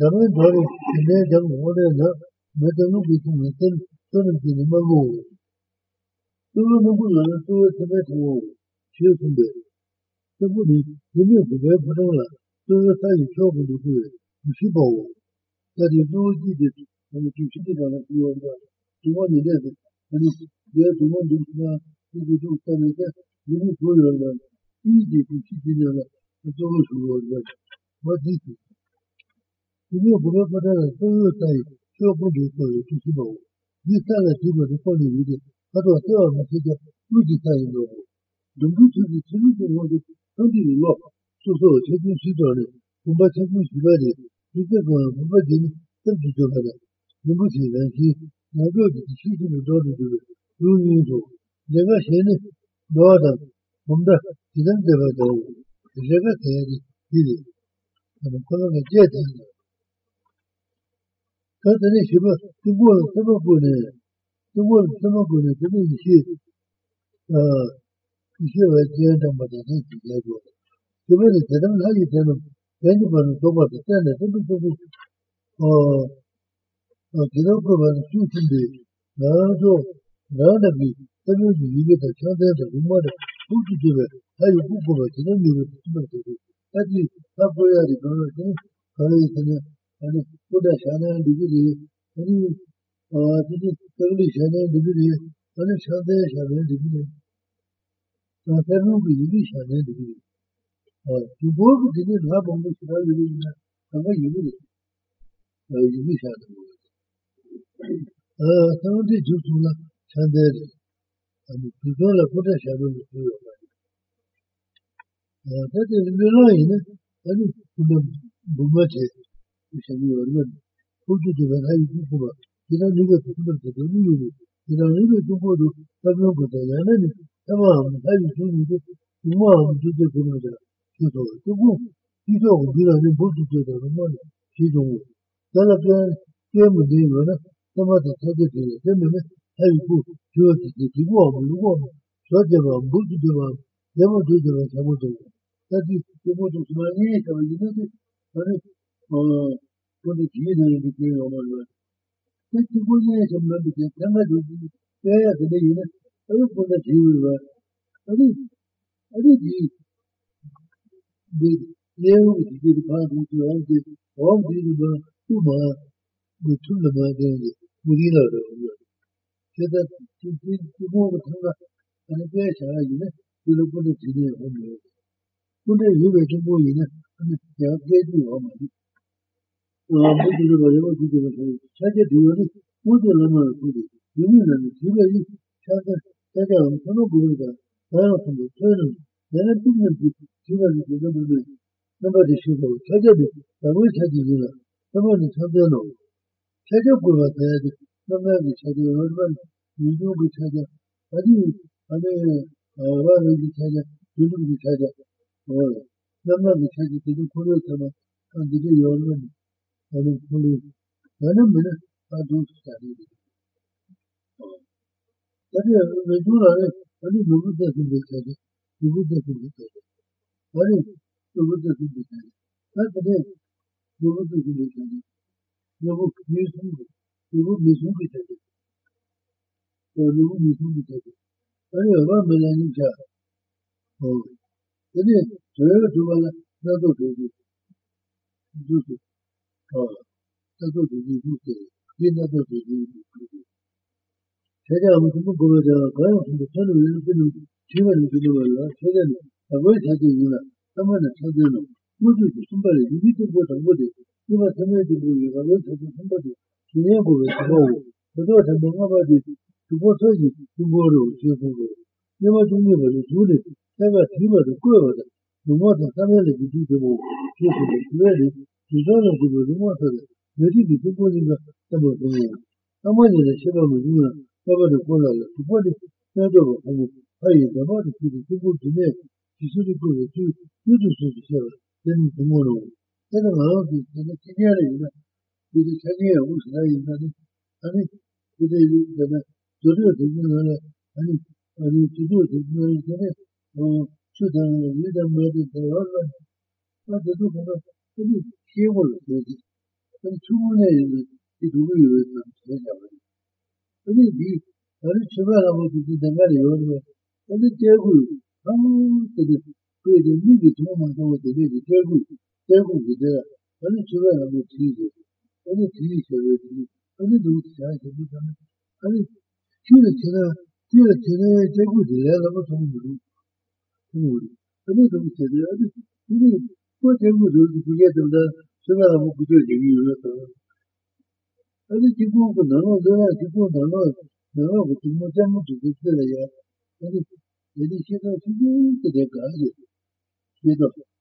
dāngā dhārī tīnē jāng ngōrē dhā, mē dāngā bītī mē tēn, tōrī tīnē mā gō. Tōrī mā gō lā, tōrī tīnē tō gō, shē sūmbē. Tōrī rī, tīnē gō bē pā rōng lā, tōrī tā yī chō gō rī gō rī, mō shī bā wō. Tā rī tōrī jī dē tō, tā rī tō shī tī rā rā tī yō rā, tō mā nī rē tō, tā rī dē tō mā nī rā, tī tō tō tā rī tē, rī rī tō yō rā, tī dē tō shī tī rā rā, tō mā shū rō rā, mā tī tī. Io come poteva solo sai ciò proprio quello che si può di tale tipo di poli vede fatto solo ma si dice lui di sai no non tutti di lui non di lui no solo c'è un sidone un bacio un sidone di che con un bacio di tanto giovane non può dire che la dose di cibo dono dove lui nido deve essere doata onda ti deve dono deve essere dire non quello che chiede 그 and put a shana degree, and totally shana degree, and a shana degree. So I don't believe shana degree. To work didn't have almost a degree. How about you? You wish I would. Someone did you to Shandari. And to Dola put a shadow to your mind. That is the line, and put a bumache. Who did the high people? Did I live to put the community? Did I live to go to Tablogo? Come on, I do it. You want to the community. She told the book. She told me that the book is the money. She told me. Then I came with the runner. Some other secretary, the minute, I put you at the woman. So they were good to the one. Never do the rest of the world. That is the motor to my age. I will get it. Quando ci viene di che ho mangiato se ti vuole che non mi dica ma tu sei a vedere io quando ci vuole allora io ti dico quando tu oggi ho visto tu ma tu non va bene pulito c'è da ti dico che non va bene che sai io quello quando ci viene ho mangiato quando io vedo voi ne ho detto I I don't believe. I don't believe. I don't study. But I do not know. I don't know what that is. You would have to be better. What is the wood that is better? That's the day. You would have to be better. You would be something. You would be something better. Or you would be something better. I don't know. Oh. That is, so you have to do that. Do it. That's what we do. We know what we do. Today, I'm going to go to the ground from the tunnel and the children to the world. Today, I'm going to take you. Someone has told them, what is somebody? You need to go to somebody. You must have made the movie. I'm going to take somebody. You never go to the world. But what I'm about is to go to the tomorrow. You must do it. You need to go to the tomorrow. You need to go to the zone of the water, the people who live above the moon. Among the several moon, over the corner of the body, not over home, high in the body to the people to make, she should go to two, you do so to seven, then tomorrow. Then around the Canary, with the Canary, who's lying on it, and it, the day, to do the moon, and it, to do the moon, or should I read them, but they all, but the two of us. She will do it. pensione di due giorni. Quindi di arricciare la di dare ore, e di tegui, non te di quei mille tomba dove te di tegui di dare, arricciare la voce, e di tirare di, e di dotti anche di dare. Quindi tira tegui di la voce un muro. Quindi dove te di, quindi poi tegui di quei da Sala mo kudu de yu ta. Ani ti ko na no de na ti ko na no na no kudu mo de mo de de ya. Ani de de che da ti de ka de. Che do.